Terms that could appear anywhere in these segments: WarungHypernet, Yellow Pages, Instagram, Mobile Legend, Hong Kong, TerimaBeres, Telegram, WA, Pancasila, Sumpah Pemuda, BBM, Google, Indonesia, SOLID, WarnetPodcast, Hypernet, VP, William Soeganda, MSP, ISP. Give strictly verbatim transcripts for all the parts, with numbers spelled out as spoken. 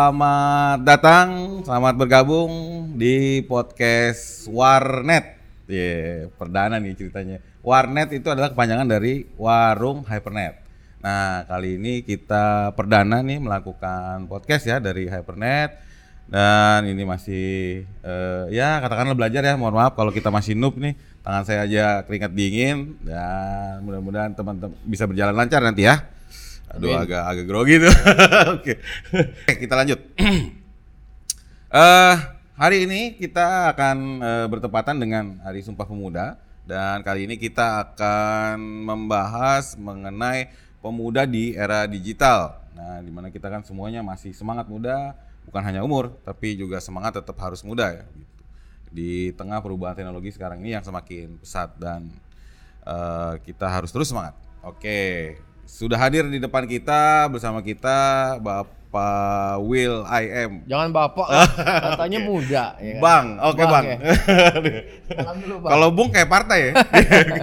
Selamat datang, selamat bergabung di podcast Warnet. Yeah, perdana nih ceritanya. Warnet itu adalah kepanjangan dari Warung Hypernet. Nah, kali ini kita perdana nih melakukan podcast ya dari Hypernet. Dan ini masih uh, ya katakanlah belajar ya, mohon maaf kalau kita masih noob nih. Tangan saya aja keringat dingin dan mudah-mudahan teman-teman bisa berjalan lancar nanti ya. Aduh, agak agak grogi tuh. Oke, kita lanjut. uh, hari ini kita akan uh, bertepatan dengan Hari Sumpah Pemuda. Dan kali ini kita akan membahas mengenai pemuda di era digital. Nah, dimana kita kan semuanya masih semangat muda. Bukan hanya umur, tapi juga semangat tetap harus muda ya. Gitu. Di tengah perubahan teknologi sekarang ini yang semakin pesat. Dan uh, kita harus terus semangat. Oke. Sudah hadir di depan kita, bersama kita, Bapak Will I M. Jangan Bapak, katanya okay. Muda. Ya kan? Bang, oke okay, Bang. bang. Ya. Kalau Bung kayak partai ya?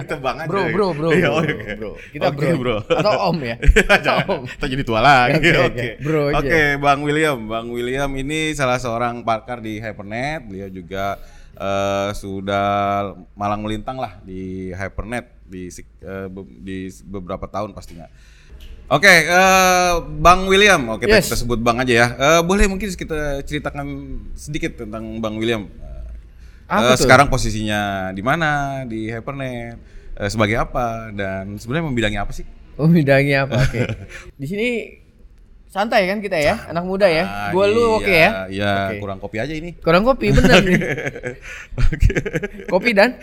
Kita Bang aja. Bro, bro, bro. Ya, okay. bro, bro. Kita okay, bro. bro. Atau Om ya? Jangan, kita jadi tua lagi. Oke, okay, okay. okay. okay. okay, Bang William. Bang William ini salah seorang pakar di Hypernet. Beliau juga uh, sudah malang melintang lah di Hypernet. Di, uh, di beberapa tahun pastinya. Oke, okay, uh, Bang William, oke okay, yes. Kita sebut Bang aja ya. Uh, boleh mungkin kita ceritakan sedikit tentang Bang William. Uh, sekarang posisinya di mana di Hypernet, uh, sebagai apa dan sebenarnya membidangi apa sih? Membidangi apa? Oke. Okay. Di sini santai kan kita ya, anak muda ya. Gua ah, lu oke okay ya? Iya, okay. Kurang kopi aja ini. Kurang kopi bener nih. Oke. Kopi dan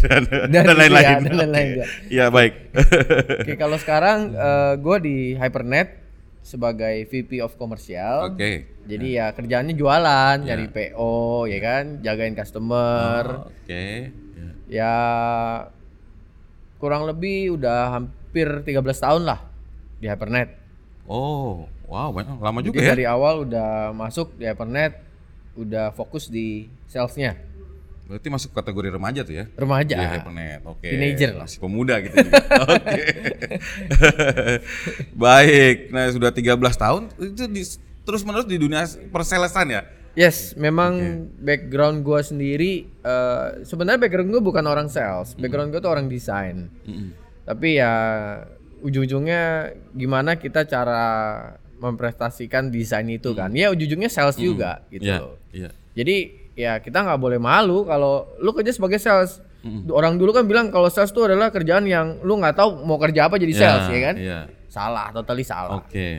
dan, dan, dan lain-lain. Iya, dan lain-lain. Okay. Iya, baik. Oke, okay, kalau sekarang uh, gua di Hypernet sebagai V P of Commercial. Oke. Okay. Jadi ya kerjaannya jualan, yeah. Cari P O ya kan, jagain customer. Oh, oke. Okay. Yeah. Ya kurang lebih udah hampir tiga belas tahun lah di Hypernet. Oh, wow, banyak lama juga. Jadi ya. Dari awal udah masuk di Hypernet, udah fokus di salesnya. Berarti masuk kategori remaja tuh ya? Remaja. Di Hypernet, oke. Okay. Teenager lah. Masih pemuda gitu. Oke. Okay. Baik. Nah, sudah tiga belas tahun itu di, terus menerus di dunia perselesan ya? Yes, memang okay. Background gue sendiri uh, sebenarnya background gue bukan orang sales, background mm-hmm. gue tuh orang desain. Mm-hmm. Tapi ya. Ujung-ujungnya gimana kita cara memprestasikan desain itu kan? Ya ujung-ujungnya sales mm. juga gitu. Yeah, yeah. Jadi ya kita nggak boleh malu kalau lu kerja sebagai sales. Mm. Orang dulu kan bilang kalau sales itu adalah kerjaan yang lu nggak tahu mau kerja apa jadi yeah, sales ya kan? Yeah. Salah, totally salah. Oke. Okay.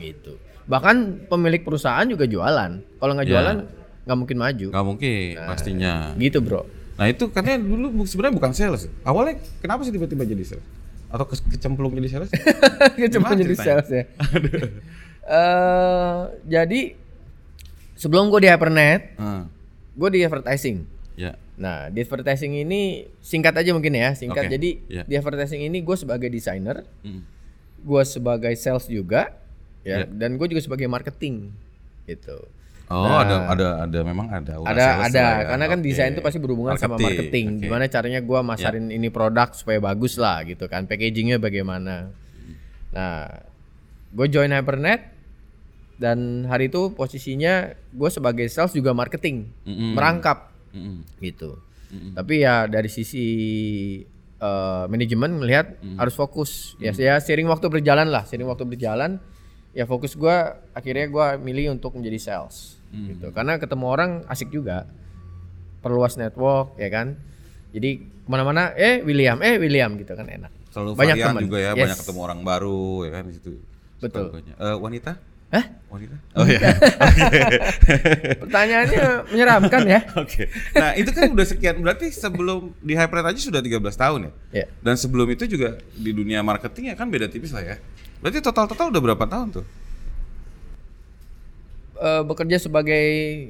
Gitu. Bahkan pemilik perusahaan juga jualan. Kalau nggak jualan nggak yeah. mungkin maju. Nggak mungkin, nah, pastinya. Gitu bro. Nah itu katanya dulu sebenarnya bukan sales. Awalnya kenapa sih tiba-tiba jadi sales? Atau ke- kecemplung jadi sales? Kecemplung jadi sales ya. uh, jadi sebelum gue di Hypernet, hmm. gue di advertising. Yeah. Nah di advertising ini singkat aja mungkin ya, singkat. Okay. Jadi yeah. di advertising ini gue sebagai desainer, mm. gue sebagai sales juga, ya, yeah. dan gue juga sebagai marketing, gitu. Oh nah, ada ada ada memang ada ada sales ada ya. Karena kan okay. desain itu pasti berhubungan marketing, sama marketing okay. Gimana caranya gue masarin yeah. ini produk supaya bagus lah gitu kan, packagingnya bagaimana. Nah gue join Hypernet dan hari itu posisinya gue sebagai sales juga marketing mm-hmm. merangkap mm-hmm. gitu mm-hmm. tapi ya dari sisi uh, manajemen melihat mm-hmm. harus fokus mm-hmm. ya seiring waktu berjalan lah seiring waktu berjalan ya fokus gue akhirnya gue milih untuk menjadi sales hmm. gitu karena ketemu orang asik juga, perluas network ya kan, jadi kemana-mana eh William eh William gitu kan enak. Selalu banyak teman juga ya yes. banyak ketemu orang baru ya kan di situ. Betul. Uh, wanita? Hah? Wanita? Oh ya. Pertanyaannya menyeramkan ya. Oke. Okay. Nah itu kan udah sekian berarti sebelum di Hypernet aja sudah tiga belas tahun ya. Yeah. Dan sebelum itu juga di dunia marketing ya kan beda tipis lah ya. Berarti total-total udah berapa tahun tuh? Uh, bekerja sebagai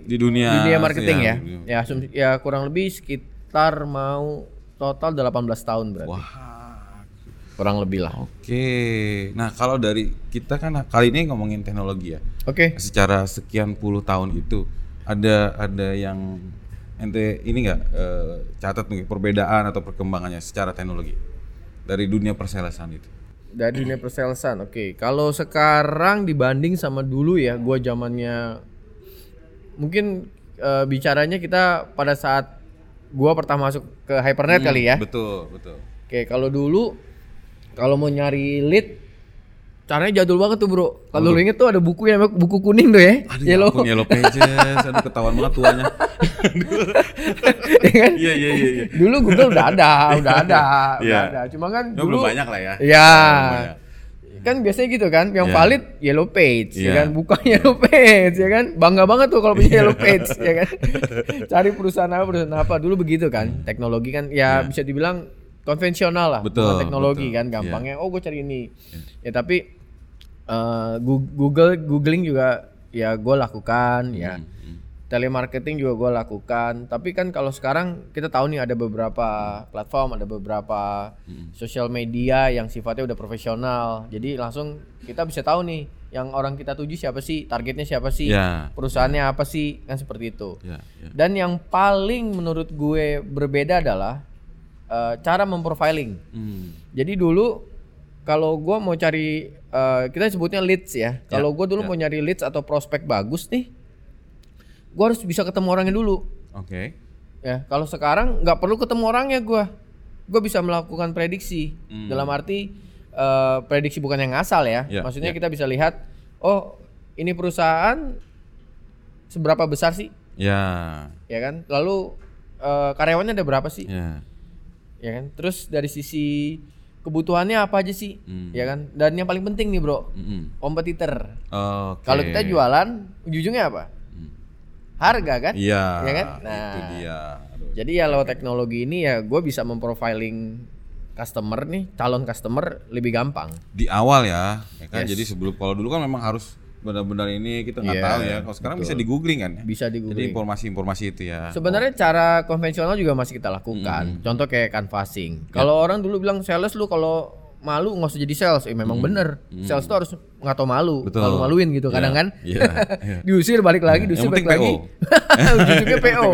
di dunia, dunia marketing ya. Ya, ya, ya kurang lebih sekitar mau total delapan belas tahun berarti. Wah. Kurang lebih lah. Oke. Okay. Nah, kalau dari kita kan kali ini ngomongin teknologi ya. Oke. Okay. Secara sekian puluh tahun itu ada ada yang ente ini enggak uh, catat nih perbedaan atau perkembangannya secara teknologi dari dunia perselesan itu? dari dunia perselesan. Oke, okay. Kalau sekarang dibanding sama dulu ya, gua zamannya mungkin uh, bicaranya kita pada saat gua pertama masuk ke Hypernet hmm, kali ya. Betul, betul. Oke, okay, kalau dulu kalau mau nyari lead caranya jadul banget tuh bro. Kalau lu inget tuh ada buku yang buku kuning tuh ya. Aduh, Yellow. Ampun, Yellow Pages. Aduh, ketahuan banget tuanya. Iya kan? Iya iya iya. Dulu Google udah ada, udah ada, yeah. udah ada. Cuma kan dulu, dulu belum banyak lah ya. Iya. Kan biasanya gitu kan, yang yeah. valid Yellow Page, yeah. ya kan, bukan yeah. Yellow Page, ya kan, bangga banget tuh kalau punya yeah. Yellow Page, ya kan. Cari perusahaan apa perusahaan apa dulu begitu kan, teknologi kan, ya yeah. bisa dibilang konvensional lah, betul, bukan teknologi betul. Kan, gampangnya, yeah. oh gue cari ini, yeah. ya tapi uh, Google googling juga ya gue lakukan, ya mm-hmm. telemarketing juga gue lakukan, tapi kan kalau sekarang kita tahu nih ada beberapa platform, ada beberapa mm-hmm. sosial media yang sifatnya udah profesional, jadi langsung kita bisa tahu nih yang orang kita tuju siapa sih, targetnya siapa sih, yeah. perusahaannya yeah. apa sih, kan seperti itu. Yeah, yeah. Dan yang paling menurut gue berbeda adalah Uh, cara memprofiling. Hmm. Jadi dulu kalau gue mau cari uh, kita sebutnya leads ya. Kalau yeah, gue dulu yeah. mau nyari leads atau prospek bagus nih, gue harus bisa ketemu orangnya dulu. Oke. Okay. Ya kalau sekarang nggak perlu ketemu orangnya gue, gue bisa melakukan prediksi hmm. dalam arti uh, prediksi bukan yang asal ya. Yeah, Maksudnya yeah. kita bisa lihat, oh ini perusahaan seberapa besar sih? Ya. Yeah. Ya kan. Lalu uh, karyawannya ada berapa sih? Yeah. Ya kan, terus dari sisi kebutuhannya apa aja sih, mm. ya kan? Dan yang paling penting nih bro, mm-hmm. kompetitor. Okay. Kalau kita jualan, ujungnya apa? Mm. Harga kan? Iya. Ya kan? Nah, itu dia. Aduh, jadi ya lewat teknologi ini ya, gue bisa memprofiling customer nih, calon customer lebih gampang. Di awal ya, ya kan? Yes. Jadi sebelum kalau dulu kan memang harus benar-benar ini kita nggak yeah, tahu ya. Kalau sekarang betul. Bisa di-googling kan ya? Bisa di-googling. Jadi informasi-informasi itu ya. Sebenarnya oh. cara konvensional juga masih kita lakukan. Mm. Contoh kayak canvassing. Kalau yeah. orang dulu bilang sales lu kalau malu nggak usah jadi sales. Eh memang mm. bener. Mm. Sales tuh harus nggak tau malu. Betul. Malu-maluin gitu yeah. kadang kan. Yeah. Yeah. diusir balik lagi, yeah. diusir balik lagi. Ujungnya P O.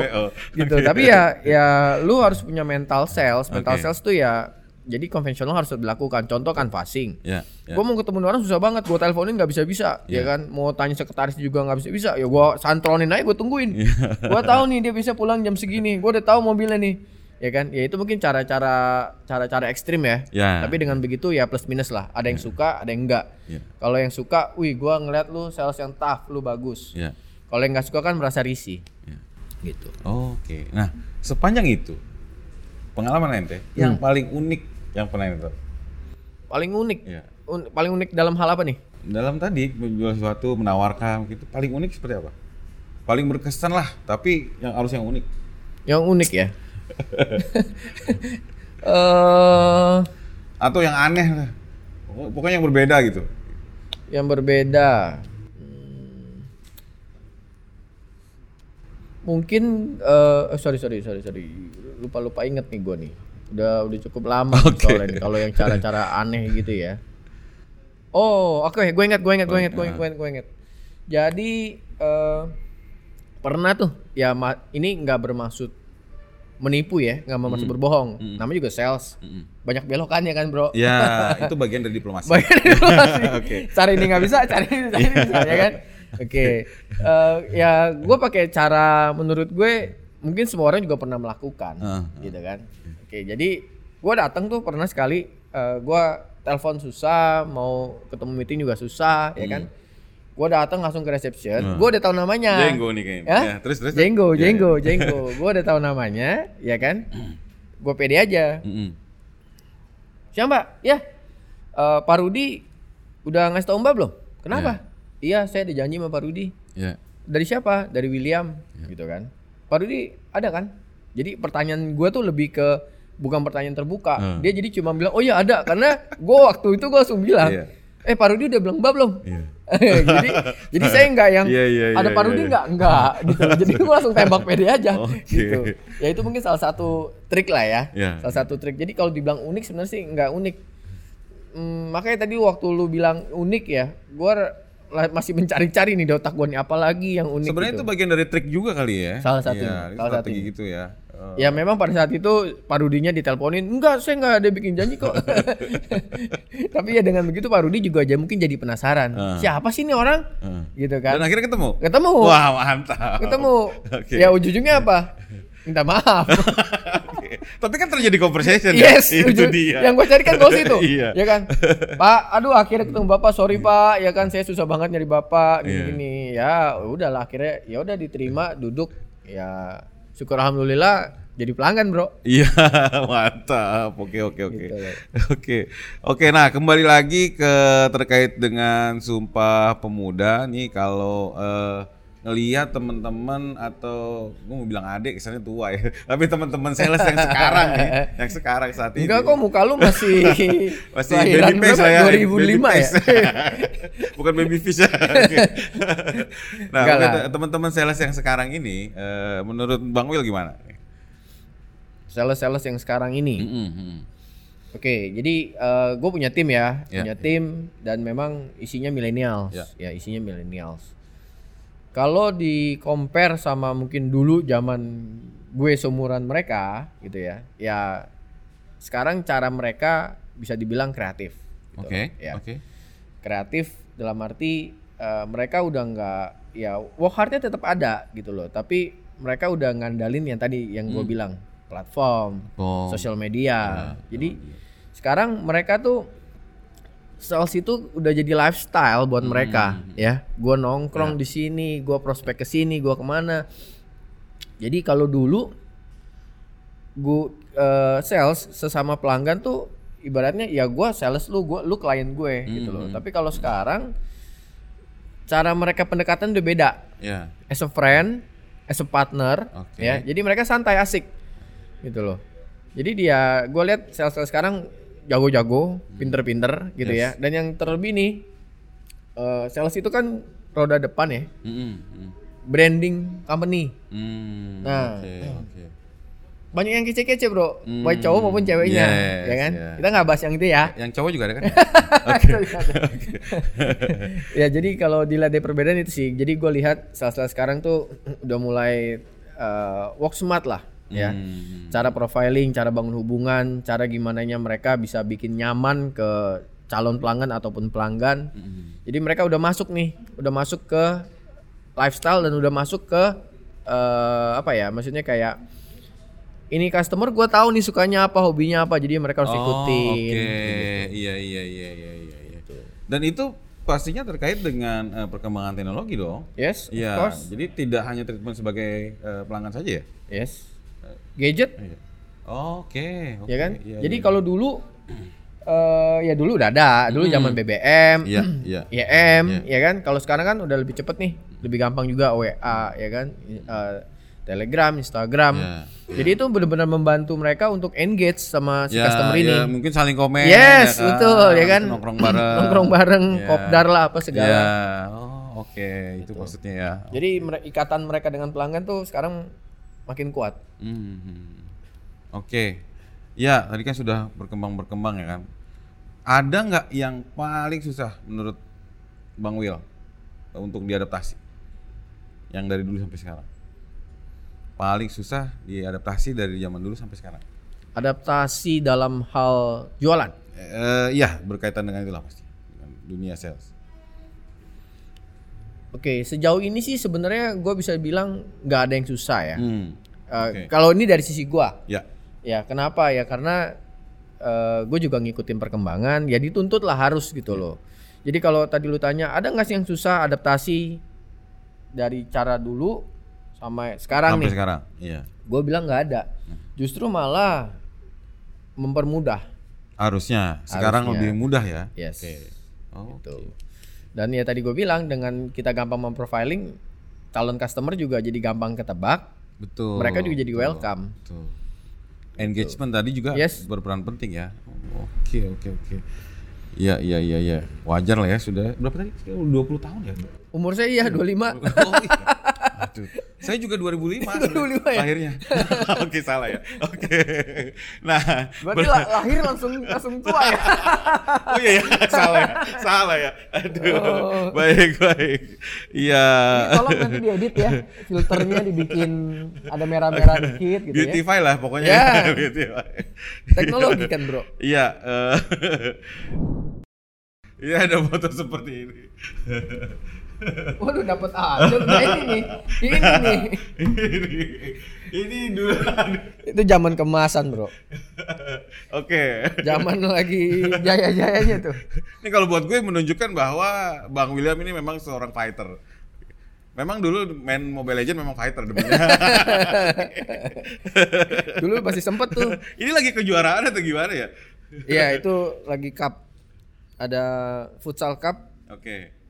Gitu. Okay. Tapi ya ya lu harus punya mental sales. Mental okay. sales tuh ya. Jadi konvensional harus dilakukan. Contoh canvassing. Yeah, yeah. Gue mau ketemu orang susah banget. Gue teleponin nggak bisa-bisa, yeah. ya kan? Mau tanya sekretaris juga nggak bisa-bisa. Ya gue santronin aja, gue tungguin. Yeah. Gue tahu nih dia bisa pulang jam segini. Gue udah tahu mobilnya nih, ya kan? Ya itu mungkin cara-cara cara-cara ekstrim ya. Yeah. Tapi dengan begitu ya plus minus lah. Ada yang yeah. suka, ada yang enggak. Yeah. Kalau yang suka, wih gue ngeliat lu sales yang tough, lu bagus. Yeah. Kalau yang nggak suka kan merasa risih. Yeah. Gitu. Oh, oke. Okay. Nah sepanjang itu pengalaman ente hmm. yang paling unik yang pernah itu paling unik ya. Un- paling unik dalam hal apa nih? Dalam tadi menjual sesuatu, menawarkan gitu, paling unik seperti apa? Paling berkesan lah, tapi yang harus yang unik. Yang unik ya. uh, atau yang aneh lah, pokoknya yang berbeda gitu. Yang berbeda hmm. mungkin uh, sorry sorry sorry sorry lupa lupa inget nih gue nih. Udah udah cukup lama okay. soalnya kalau yang cara-cara aneh gitu ya. Oh, oke, okay. gue ingat, gue ingat, gue ingat, gue ingat, gue ingat, gue ingat. Jadi uh, pernah tuh ya ma- ini enggak bermaksud menipu ya, enggak bermaksud mm. berbohong. Mm. Namanya juga sales. Mm. Banyak belokannya kan, Bro. Ya, itu bagian dari diplomasi. Bagian dari diplomasi. Okay. Cari ini enggak bisa, cari ini cari ini bisa ya kan. Oke. Okay. Uh, ya gue pakai cara menurut gue mungkin semua orang juga pernah melakukan uh, uh. gitu kan. Oke, jadi gue datang tuh pernah sekali uh, gue telepon susah, mau ketemu meeting juga susah, hmm. ya kan. Gue datang langsung ke reception, uh. gue udah tahu namanya. Jenggo nih kayaknya. Ya, terus terus. Jenggo, ya, Jenggo, ya. Jenggo. Gue udah tahu namanya, ya kan. Gue pede aja. Heeh. Siap, Mbak? Ya. Uh, Pak Rudi udah ngasih tau Mbak belum? Kenapa? Yeah. Iya, saya ada janji sama Pak Rudi. Iya. Yeah. Dari siapa? Dari William, yeah. gitu kan. Pak Rudi ada kan? Jadi pertanyaan gue tuh lebih ke bukan pertanyaan terbuka. Hmm. Dia jadi cuma bilang, oh ya ada, karena gue waktu itu gue langsung bilang, yeah. eh Pak Rudi udah bilang mbak belum? Yeah. jadi jadi saya nggak yang yeah, yeah, yeah, ada Pak Rudi nggak? Yeah, yeah. Nggak. Gitu. Jadi gue langsung tembak pede aja. Okay. Gitu. Ya itu mungkin salah satu trik lah ya, yeah. salah satu trik. Jadi kalau dibilang unik sebenarnya sih nggak unik. Hmm, makanya tadi waktu lu bilang unik ya, gue masih mencari-cari nih di otak gue nih apalagi yang unik. Sebenarnya gitu. Itu bagian dari trik juga kali ya. Salah satunya. Ya, salah strategi satunya. Gitu ya. Hmm. Ya memang pada saat itu Pak Rudinya diteleponin, enggak saya enggak ada bikin janji kok. Tapi ya dengan begitu Pak Rudi juga aja mungkin jadi penasaran. Hmm. Siapa sih ini orang? Hmm. Gitu kan. Dan akhirnya ketemu. Ketemu. Wah, mantap. Ketemu. Okay. Ya ujungnya apa? Minta maaf. Tapi kan terjadi conversation. Yes, ya? Itu dia. Yang gue cari kan bos itu. Iya. Ya kan, Pak, aduh akhirnya ketemu Bapak, sorry Pak, ya kan saya susah banget nyari Bapak gini-gini. Yeah. Ya udahlah akhirnya ya udah diterima, duduk. Ya syukur alhamdulillah jadi pelanggan, Bro. Iya, mantap. Oke, oke, oke. Gitu, ya. Oke. Oke, nah kembali lagi ke terkait dengan Sumpah Pemuda nih, kalau uh, ngelihat teman-teman atau gue mau bilang adik kesannya tua ya, tapi teman-teman sales yang sekarang nih, yang sekarang saat ini. Enggak kok, muka lu masih masih baby face ya, dua ribu lima ya. Bukan baby face ya. Nah, teman-teman sales yang sekarang ini, menurut Bang Wil gimana? Sales-sales yang sekarang ini. Mm-hmm. Oke, okay, jadi uh, gue punya tim ya, yeah, punya tim yeah. dan memang isinya millennials, yeah. ya isinya millennials. Kalau di compare sama mungkin dulu zaman gue seumuran mereka gitu ya, ya sekarang cara mereka bisa dibilang kreatif. Gitu, Oke. Okay, ya. Oke. Okay. Kreatif dalam arti uh, mereka udah nggak, ya work hardnya tetap ada gitu loh, tapi mereka udah ngandalin yang tadi yang hmm. gue bilang platform, oh. sosial media. Yeah. Jadi oh, yeah. sekarang mereka tuh sales itu udah jadi lifestyle buat mereka, hmm. ya. Gua nongkrong ya. di sini, gua prospek ke sini, gua kemana. Jadi kalau dulu, gua uh, sales sesama pelanggan tuh ibaratnya ya gua sales lu, gua lu klien gue hmm. gitu loh. Tapi kalau sekarang cara mereka pendekatan udah beda. Ya. As a friend, as a partner, okay. ya. Jadi mereka santai asik, gitu loh. Jadi dia, gua lihat sales sekarang jago-jago, pinter-pinter gitu yes. ya. Dan yang terlebih nih, uh, sales itu kan roda depan ya, mm-hmm. branding company. Mm, nah, okay, okay. banyak yang kece-kece bro, mm, baik cowok maupun ceweknya, yes, ya kan? Yeah. Kita nggak bahas yang itu ya. Yang cowok juga ada kan? Oke. Ya jadi kalau dilihat dari perbedaan itu sih. Jadi gue lihat sales-sales sekarang tuh udah mulai uh, work smart lah. Ya, hmm. cara profiling, cara bangun hubungan, cara gimananya mereka bisa bikin nyaman ke calon pelanggan ataupun pelanggan. Hmm. Jadi mereka udah masuk nih, udah masuk ke lifestyle dan udah masuk ke uh, apa ya? Maksudnya kayak ini customer gue tahu nih sukanya apa, hobinya apa, jadi mereka harus oh, ikutin. Oke, okay. iya iya iya iya iya. Dan itu pastinya terkait dengan uh, perkembangan teknologi dong. Yes, ya, of course. Jadi tidak hanya treatment sebagai uh, pelanggan saja ya. Yes. Gadget, oh, oke, okay, okay. ya kan. Yeah, Jadi yeah, kalau yeah. dulu, uh, ya dulu udah ada, dulu zaman mm. B B M, yeah, yeah. I M, yeah. ya kan. Kalau sekarang kan udah lebih cepet nih, lebih gampang juga W A, ya kan, uh, Telegram, Instagram. Yeah, Jadi yeah. itu benar-benar membantu mereka untuk engage sama si yeah, customer ini. Yeah, mungkin saling komen. Yes, ya kan? Betul, ya kan. Nongkrong bareng, nongkrong bareng, yeah. kopdar lah apa segala. Yeah. Oh, oke, okay. itu gitu. maksudnya ya. Jadi okay. ikatan mereka dengan pelanggan tuh sekarang makin kuat. Hmm. Oke, okay. ya tadi kan sudah berkembang-berkembang ya kan. Ada nggak yang paling susah menurut Bang Wil untuk diadaptasi? Yang dari dulu sampai sekarang, paling susah diadaptasi dari zaman dulu sampai sekarang. Adaptasi dalam hal jualan? Iya, e, berkaitan dengan itulah pasti, dengan dunia sales. Oke, okay, sejauh ini sih sebenarnya gue bisa bilang nggak ada yang susah ya. Hmm, okay. uh, kalau ini dari sisi gue, yeah. ya kenapa ya? Karena uh, gue juga ngikutin perkembangan, ya dituntut lah harus gitu yeah. loh. Jadi kalau tadi lu tanya ada nggak sih yang susah adaptasi dari cara dulu sama sekarang sampai nih? Sekarang, yeah. gue bilang nggak ada. Justru malah mempermudah. Harusnya. Sekarang Harusnya. lebih mudah ya. Yes. Oke. Okay. Oh, gitu. Okay. Dan ya tadi gue bilang dengan kita gampang memprofiling, calon customer juga jadi gampang ketebak. Betul. Mereka juga jadi betul, welcome. Betul. Engagement betul. tadi juga yes. berperan penting ya. Oke oke oke. Iya iya iya ya. Wajar lah ya sudah berapa tadi? dua puluh tahun ya. Umur saya iya dua puluh lima. Oh, iya. Aduh. Saya juga dua ribu lima dua ribu lima ya? Lahirnya. Oke, salah ya. Oke. Nah, berarti ber- lahir langsung langsung tua ya. Oh iya ya, salah ya. Salah ya. Aduh. Oh. Baik, baik. Iya. Tolong nanti diedit ya. Filternya dibikin ada merah-merah dikit gitu ya. Beautify lah pokoknya. Yeah. Beautify. Teknologi kan, Bro. Iya, uh, iya ada foto seperti ini. Waduh, dapat aja nah ini nih. Ini nih. ini, ini dulu. Itu zaman kemasan, Bro. Oke. Zaman lagi jaya-jayanya tuh. Ini kalau buat gue menunjukkan bahwa Bang William ini memang seorang fighter. Memang dulu main Mobile Legend memang fighter demennya. Dulu masih sempet tuh. Ini lagi kejuaraan atau gimana ya? Iya, itu lagi cup. Ada futsal cup. Oke.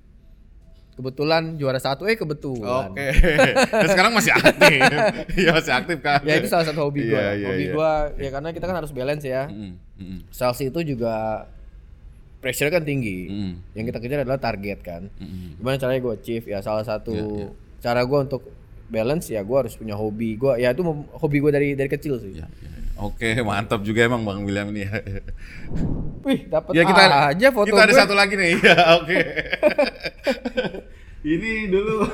Kebetulan juara satu, eh kebetulan. Oke. Okay. Nah, sekarang masih aktif. Iya masih aktif kan. Ya itu salah satu hobi gue. Yeah, yeah, hobi yeah. gue ya karena kita kan harus balance ya. Mm-hmm. Sales itu juga pressure kan tinggi. Mm-hmm. Yang kita kejar adalah target kan. Mm-hmm. Gimana caranya gue achieve? Ya salah satu yeah, yeah. cara gue untuk balance ya gue harus punya hobi gue. Ya itu hobi gue dari dari kecil sih. Yeah, yeah. Oke, mantap juga emang Bang William ini. Wih, dapat ya, aja foto kita gue. Kita ada satu lagi nih. Ya, oke. Okay. Ini dulu.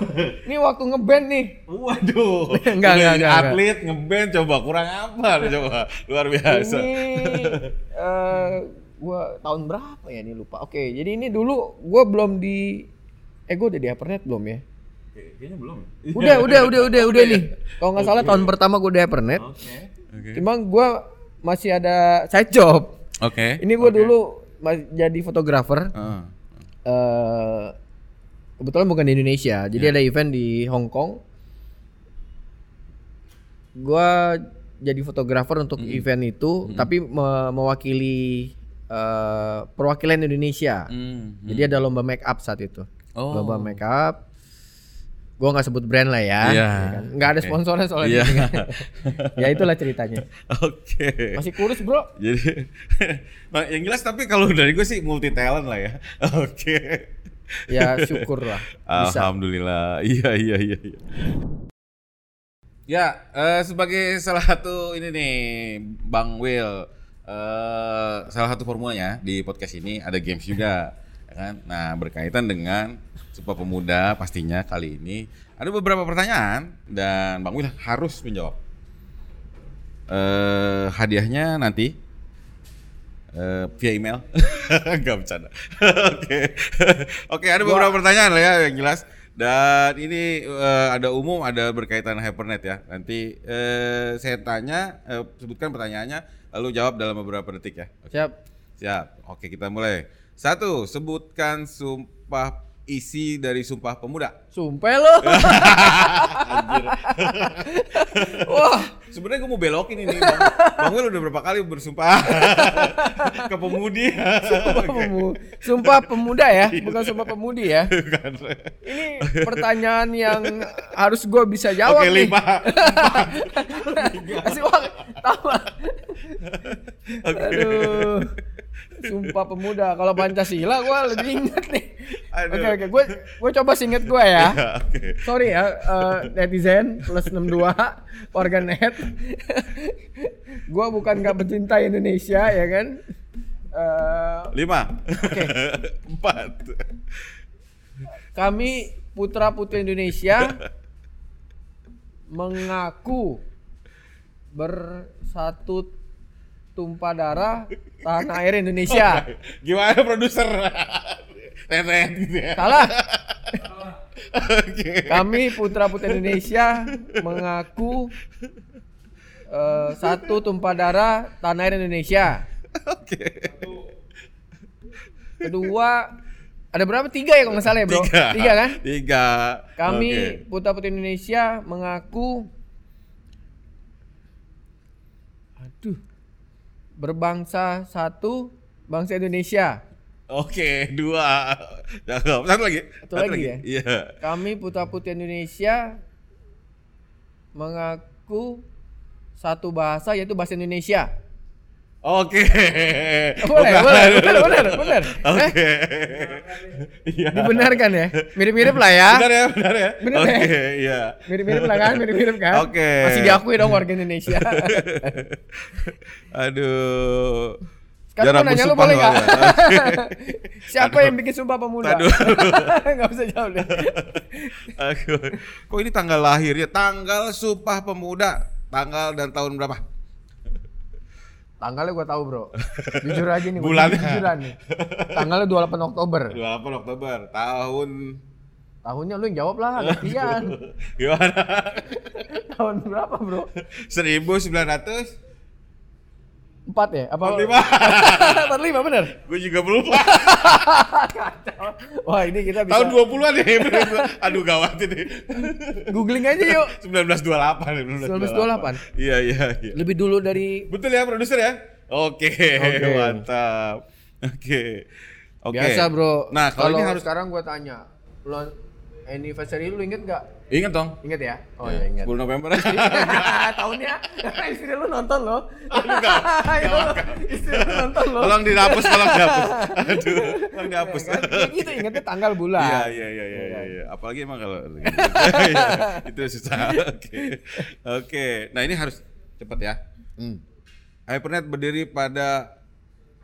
Ini waktu ngeband nih. Waduh. Enggak, enggak, enggak. Atlet ngeband coba kurang apa coba. Luar biasa. Ini uh, gua tahun berapa ya ini lupa. Oke, okay, jadi ini dulu gua belum di eh gua udah di Hypernet belum ya? Kayaknya belum. Udah, udah, udah, udah, udah nih. Kalau enggak salah tahun pertama gua di Hypernet. Oke. Okay. Okay. Cuma gue masih ada side job. Oke. Okay. Ini gue okay. dulu jadi fotografer. Uh. Uh, kebetulan bukan di Indonesia. Jadi yeah. ada event di Hong Kong. Gue jadi fotografer untuk mm-hmm. event itu, mm-hmm. tapi me- mewakili uh, perwakilan Indonesia. Mm-hmm. Jadi ada lomba make up saat itu. Oh. Lomba make up. Gue gak sebut brand lah ya, yeah. ya kan? Gak ada sponsornya soalnya yeah. ini kan? Ya itulah ceritanya. Oke okay. Masih kurus bro. Jadi, nah, yang jelas tapi kalau dari gue sih multi talent lah ya. Oke okay. Ya syukur lah bisa. Alhamdulillah. Iya iya iya iya. Ya uh, sebagai salah satu ini nih Bang Will, uh, salah satu formulanya di podcast ini ada games juga. Nah berkaitan dengan Sumpah Pemuda pastinya kali ini ada beberapa pertanyaan dan Bang Will harus menjawab. Uh, hadiahnya nanti uh, via email. Gak bercanda. Oke, oke ada beberapa Wah. pertanyaan lah ya yang jelas dan ini uh, ada umum ada berkaitan Hypernet ya. Nanti uh, saya tanya uh, sebutkan pertanyaannya lalu jawab dalam beberapa detik ya. Okay. Siap. Siap. Oke kita mulai. Satu, sebutkan sumpah isi dari Sumpah Pemuda. Sumpah lo. Anjir. Wah, sebenarnya gue mau belokin ini. Bang, Bang Will udah berapa kali bersumpah ke pemudi. Sumpah, pemu- Sumpah Pemuda ya, bukan Sumpah Pemudi ya. Ini pertanyaan yang harus gue bisa jawab. Oke, nih. Oke, lima. Kasih waktu. Tambah. Aduh. Sumpah Pemuda. Kalau Pancasila gue lebih ingat nih. Oke oke, gue gue coba singkat gue ya. Yeah, okay. Sorry ya uh, netizen plus enam dua warganet. Gue bukan gak mencintai Indonesia ya kan. Uh, Lima. Oke. Okay. Empat. Kami putra putri Indonesia mengaku bersatu tumpah darah tanah air Indonesia. Oh gimana produser? Tetet gitu ya. Salah. Okay. Kami putra putri Indonesia mengaku uh, satu tumpah darah tanah air Indonesia. Oke. Okay. Kedua ada berapa? Tiga ya kalau nggak salah ya bro. Tiga, Tiga kan? Tiga. Kami okay. putra putri Indonesia mengaku aduh berbangsa satu, bangsa Indonesia. Oke, dua. Satu lagi. Satu, Satu lagi, lagi ya? Iya. Kami putra-putri Indonesia mengaku satu bahasa yaitu bahasa Indonesia. Oke. Boleh, boleh, benar, benar, benar. Oke. Iya. Dibenarkan ya? Mirip-mirip lah ya. Benar ya, benar ya. Benar okay, ya. Oke, iya. Mirip-mirip lah kan, mirip-mirip kan. Oke. Okay. Masih diakui dong warga Indonesia. Aduh. Sekarang nanya lu boleh enggak? Siapa aduh. Yang bikin Sumpah Pemuda? Enggak bisa jawab deh. Aku. Kok ini tanggal lahirnya? Tanggal Sumpah Pemuda. Tanggal dan tahun berapa? Tanggalnya gue tahu bro, jujur aja nih, bulannya jujuran nih. Tanggalnya dua puluh delapan Oktober. dua puluh delapan Oktober, tahun. Tahunnya lu yang jawab lah, gantian. Gimana? Tahun berapa bro? seribu sembilan ratus. Empat ya? Apa? Empat lima bener? Gue juga belum. Wah ini kita bisa. Tahun dua puluhan ya, bener. Aduh gawat ini. Googling aja yuk. seribu sembilan ratus dua puluh delapan. Iya iya. Ya. Lebih dulu dari. Betul ya produser ya. Oke. Okay. Mantap. Oke. Okay. Oke. Okay. Biasa bro. Nah kalau ini harus sekarang gue tanya. Lo anniversary lu inget gak? Ingat dong. Ingat ya? Oh ya, ya ingat. sepuluh November. Tahunnya istri lu nonton loh. Enggak. Istri lu nonton loh. Tolong dihapus, tolong dihapus. Aduh, tolong dihapus. Ya, kan? Itu ingatnya tanggal bulan. Iya, iya, iya, iya, iya. Ya. Apalagi emang kalau itu susah. Oke. Okay. Oke. Okay. Nah, ini harus cepat ya. Hmm. Hypernet berdiri pada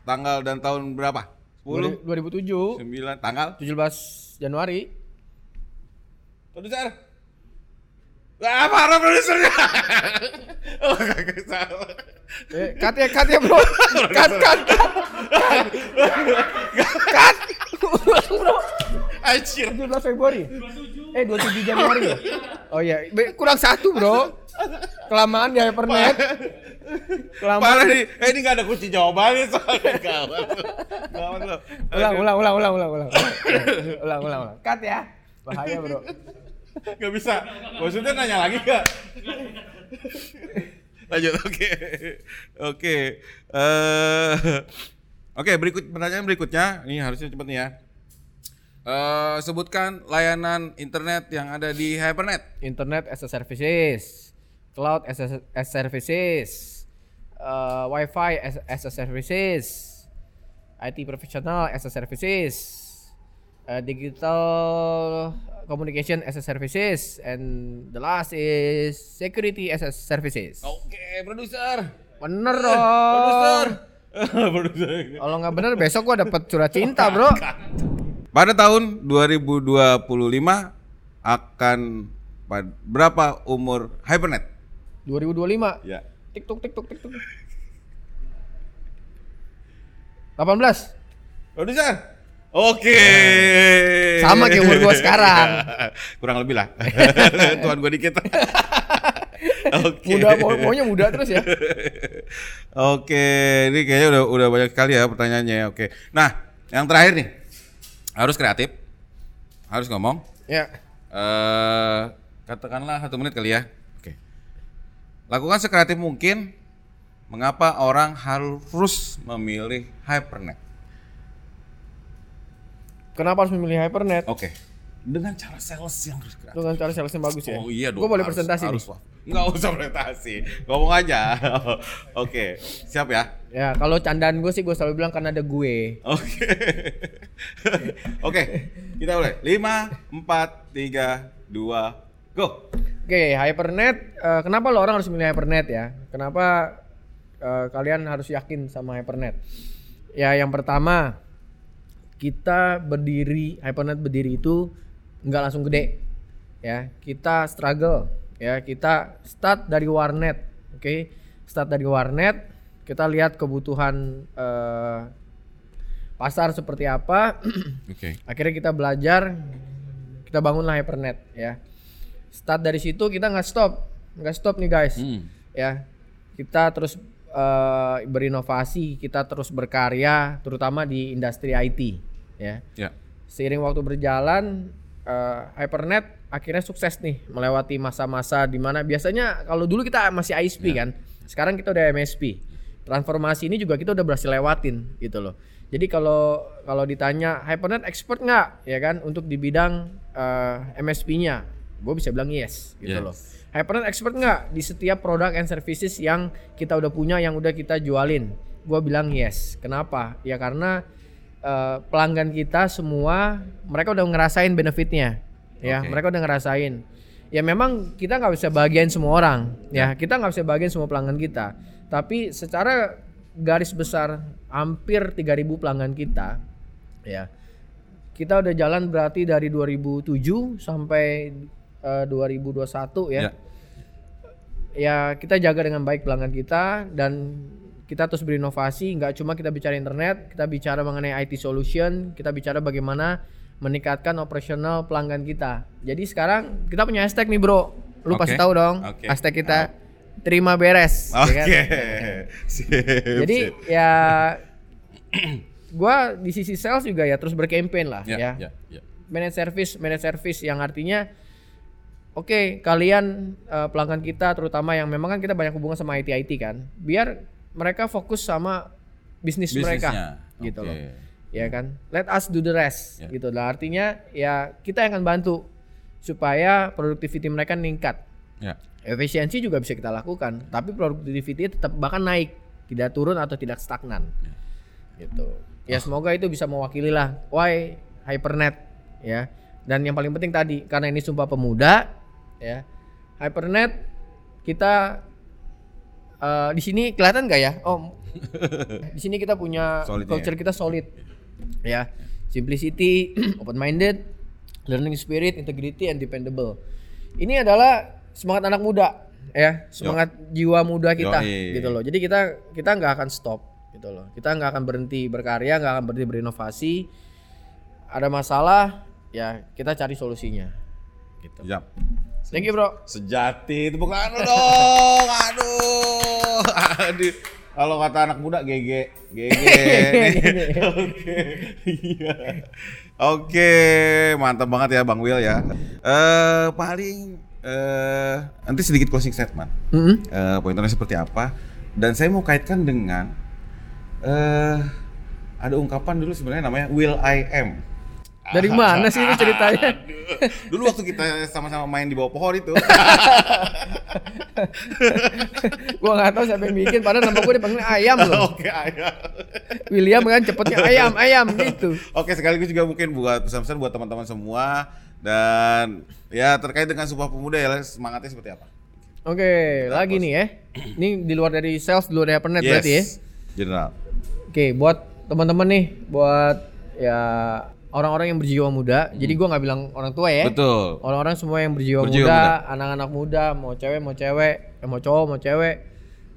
tanggal dan tahun berapa? sepuluh dua ribu tujuh. sembilan tanggal tujuh belas Januari. Produser. Lah marah produsernya. Oh kagak salah. Eh, cut ya, cut ya bro. Cut, cut, cut. Cut. Bro. Anjir. tujuh belas Februari. dua puluh tujuh. Eh dua puluh tujuh Januari. Oh iya, kurang satu bro. Kelamaan di Hypernet. Kelamaan. Parah nih. Eh ini enggak ada kunci jawabannya soalnya. Gawat. Gawat lo. Ulang, ulang, ulang, ulang, ulang, ulang. Ulang, ulang, ulang. Cut ya. Bahaya bro. Gak bisa, maksudnya nanya lagi gak? Lanjut, oke okay. Oke okay. uh, Oke, okay, berikut pertanyaan berikutnya. Ini harusnya cepet nih ya. uh, Sebutkan layanan internet yang ada di Hypernet. Internet as a services, cloud as a, as services, uh, wifi as, as a services, I T professional as a services, uh, digital communication as a services, and the last is security as a services. Oke, okay, produser. Bener dong. Produser. Produser. Kalau nggak bener besok gua dapat surat cinta, bro. Pada tahun dua ribu dua puluh lima akan berapa umur Hypernet? dua ribu dua puluh lima. Ya. Tik tuk tik tuk tik tuk. delapan belas. Produser. Oke, okay. Sama kayak umur gue sekarang. Kurang lebih lah. Tuan gue dikit. Okay. Muda, pokoknya muda terus ya. Oke, okay. Ini kayaknya udah udah banyak sekali ya pertanyaannya. Oke, okay. Nah yang terakhir nih harus kreatif, harus ngomong. Ya. Uh, katakanlah satu menit kali ya. Oke. Okay. Lakukan sekreatif mungkin. Mengapa orang harus memilih Hypernet? Kenapa harus memilih Hypernet? Oke. Okay. Dengan cara sales yang harus kreatif. Dengan cara sales yang bagus ya. Oh iya dong. Gua boleh harus, presentasi. Harus. Enggak usah presentasi. Ngomong aja. Oke. Okay. Siap ya? Ya, kalau candaan gue sih gue selalu bilang karena ada gue. Oke. Okay. Oke. Okay. Kita boleh. lima, empat, tiga, dua, go. Oke, okay, Hypernet, uh, kenapa lo orang harus memilih Hypernet ya? Kenapa uh, kalian harus yakin sama Hypernet? Ya, yang pertama, kita berdiri, Hypernet berdiri itu nggak langsung gede ya, kita struggle ya, kita start dari warnet. Oke, okay? Start dari warnet, kita lihat kebutuhan uh, pasar seperti apa. Okay. Akhirnya kita belajar, kita bangunlah Hypernet ya. Start dari situ, kita nggak stop nggak stop nih guys. Mm. Ya, kita terus Uh, berinovasi, kita terus berkarya, terutama di industri I T ya. Yeah. Seiring waktu berjalan, uh, Hypernet akhirnya sukses nih melewati masa-masa dimana biasanya kalau dulu kita masih I S P. Yeah. Kan sekarang kita udah M S P. Transformasi ini juga kita udah berhasil lewatin gitu loh. Jadi kalau kalau ditanya Hypernet expert nggak ya kan untuk di bidang uh, M S P-nya, gue bisa bilang yes gitu. Yes. Loh. Hypernet expert nggak di setiap produk and services yang kita udah punya, yang udah kita jualin Gue bilang yes. Kenapa? Ya karena uh, pelanggan kita semua mereka udah ngerasain benefitnya. Ya, okay. Mereka udah ngerasain. Ya memang kita nggak bisa bahagiain semua orang. Ya, kita nggak bisa bahagiain semua pelanggan kita. Tapi secara garis besar hampir tiga ribu pelanggan kita, ya. Kita udah jalan berarti dari dua ribu tujuh sampai uh, dua ribu dua puluh satu ya. Ya. Ya, kita jaga dengan baik pelanggan kita dan kita terus berinovasi, enggak cuma kita bicara internet, kita bicara mengenai I T solution, kita bicara bagaimana meningkatkan operasional pelanggan kita. Jadi sekarang kita punya hashtag nih, Bro. Lu okay. Pasti tahu dong. Okay. Hashtag kita uh. terima beres. Oke. Okay. Ya kan? Jadi ya gua di sisi sales juga ya terus berkampanye lah yeah, ya. Yeah, yeah. Manage service, manage service yang artinya oke, okay, kalian uh, pelanggan kita terutama yang memang kan kita banyak hubungan sama I T I T kan. Biar mereka fokus sama bisnis mereka okay. gitu loh. Ya kan? Let us do the rest yeah. gitu lah. Artinya ya kita yang akan bantu supaya productivity mereka meningkat. Yeah. Efisiensi juga bisa kita lakukan, tapi productivity tetap bahkan naik, tidak turun atau tidak stagnan. Yeah. Gitu. Ya semoga itu bisa mewakili lah why Hypernet ya. Dan yang paling penting tadi karena ini Sumpah Pemuda ya. Hypernet kita uh, di sini kelihatan enggak ya? Oh. Di sini kita punya solid culture ya. Kita solid. Ya. Simplicity, open minded, learning spirit, integrity and dependable. Ini adalah semangat anak muda ya, semangat Yo. jiwa muda kita Yo, iya, iya. gitu loh. Jadi kita kita enggak akan stop. Gitu loh. Kita nggak akan berhenti berkarya, nggak akan berhenti berinovasi. Ada masalah, ya kita cari solusinya. Gitu. Yap. Thank you, Bro. Sejati, tepuk tangan dong. Aduh. Aduh. Kalau kata anak muda G G, G G. Oke. Iya. Oke, mantap banget ya Bang Will ya. Eh paling eh nanti sedikit closing statement. Heeh. Eh pointernya seperti apa? Dan saya mau kaitkan dengan Uh, ada ungkapan dulu sebenarnya namanya Will I Am. Dari ah, mana sih ah, ini ceritanya? Aduh. Dulu waktu kita sama-sama main di bawah pohon itu. Gua nggak tahu siapa yang bikin, padahal nama gue dipanggil ayam loh. Oke okay, ayam. William kan cepetnya ayam ayam gitu. Oke okay, sekaligus juga mungkin buat pesan-pesan buat teman-teman semua dan ya terkait dengan Sumpah Pemuda ya semangatnya seperti apa? Oke okay, lagi post. Nih ya, ini di luar dari sales, di luar dari Hypernet yes. berarti ya? General. Oke, buat teman-teman nih, buat ya orang-orang yang berjiwa muda. Hmm. Jadi gua nggak bilang orang tua ya. Betul. Orang-orang semua yang berjiwa, berjiwa muda, muda, anak-anak muda, mau cewek, mau cewek, eh, mau cowok, mau cewek.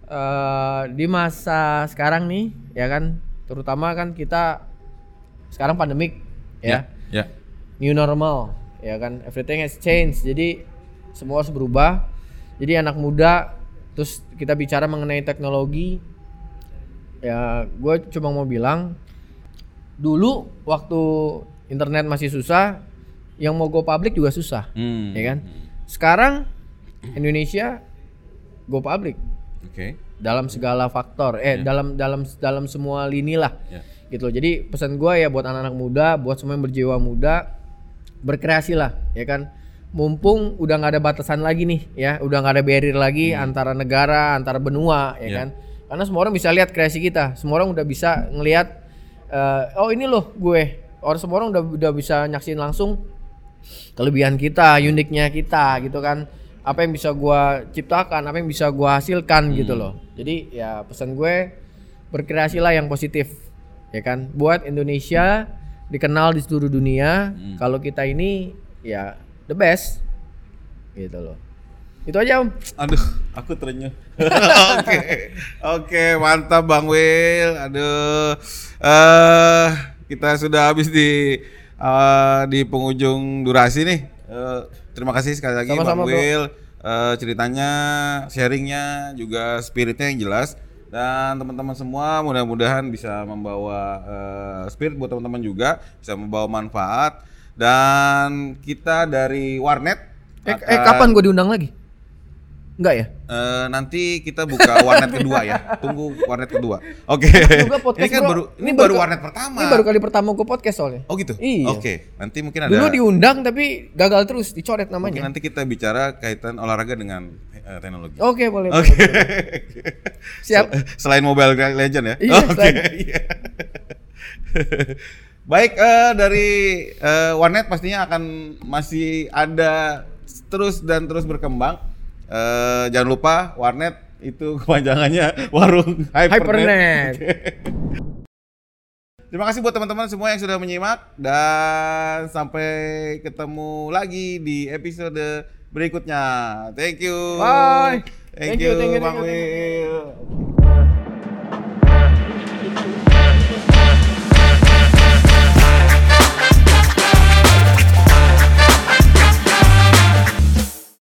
Uh, di masa sekarang nih, ya kan, terutama kan kita sekarang pandemik, ya. Ya. Yeah, yeah. New normal, ya kan. Everything has changed. Jadi semua harus berubah. Jadi anak muda, terus kita bicara mengenai teknologi. Ya, gue cuma mau bilang dulu waktu internet masih susah, yang mau go public juga susah, hmm. ya kan? Sekarang Indonesia go public, okay. dalam segala faktor, eh yeah. dalam dalam dalam semua lini lah, yeah. gitu loh. Jadi pesan gue ya buat anak-anak muda, buat semua yang berjiwa muda, berkreasi lah, ya kan? Mumpung udah nggak ada batasan lagi nih, ya, udah nggak ada barrier lagi hmm. antara negara, antara benua, ya yeah. kan? Karena semua orang bisa lihat kreasi kita, semua orang udah bisa ngelihat, uh, oh ini loh gue, orang semua orang udah udah bisa nyaksiin langsung kelebihan kita, uniknya kita, gitu kan, apa yang bisa gue ciptakan, apa yang bisa gue hasilkan, hmm. gitu loh. Jadi ya pesan gue berkreasilah yang positif, ya kan, buat Indonesia hmm. dikenal di seluruh dunia. Hmm. Kalau kita ini ya the best, gitu loh. Itu aja Om. Aduh, aku terenyuh. Oke, okay. Oke, okay, mantap Bang Will. Aduh, uh, kita sudah habis di uh, di penghujung durasi nih. Uh, terima kasih sekali lagi sama-sama Bang Will. Uh, ceritanya, sharingnya, juga spiritnya yang jelas. Dan teman-teman semua mudah-mudahan bisa membawa uh, spirit buat teman-teman juga, bisa membawa manfaat. Dan kita dari Warnet. Eh, eh kapan gue diundang lagi? Enggak ya? Uh, nanti kita buka warnet kedua ya. Tunggu warnet kedua. Oke. Okay. Ini kan bro, baru ini baru ke, warnet pertama. Ini baru kali pertama gue podcast soalnya. Oh gitu. Iya. Oke. Okay. Nanti mungkin ada. Dulu diundang tapi gagal terus, dicoret namanya. Mungkin nanti kita bicara kaitan olahraga dengan uh, teknologi. Oke, okay, boleh. Oke. Okay. Siap. Selain Mobile Legend ya. Iya, oh, okay. Iya. Baik, uh, dari uh, Warnet pastinya akan masih ada terus dan terus berkembang. Uh, jangan lupa Warnet itu kepanjangannya Warung Hypernet. Hypernet. Terima kasih buat teman-teman semua yang sudah menyimak dan sampai ketemu lagi di episode berikutnya. Thank you. Bye. Thank, thank you, you, thank you, thank you.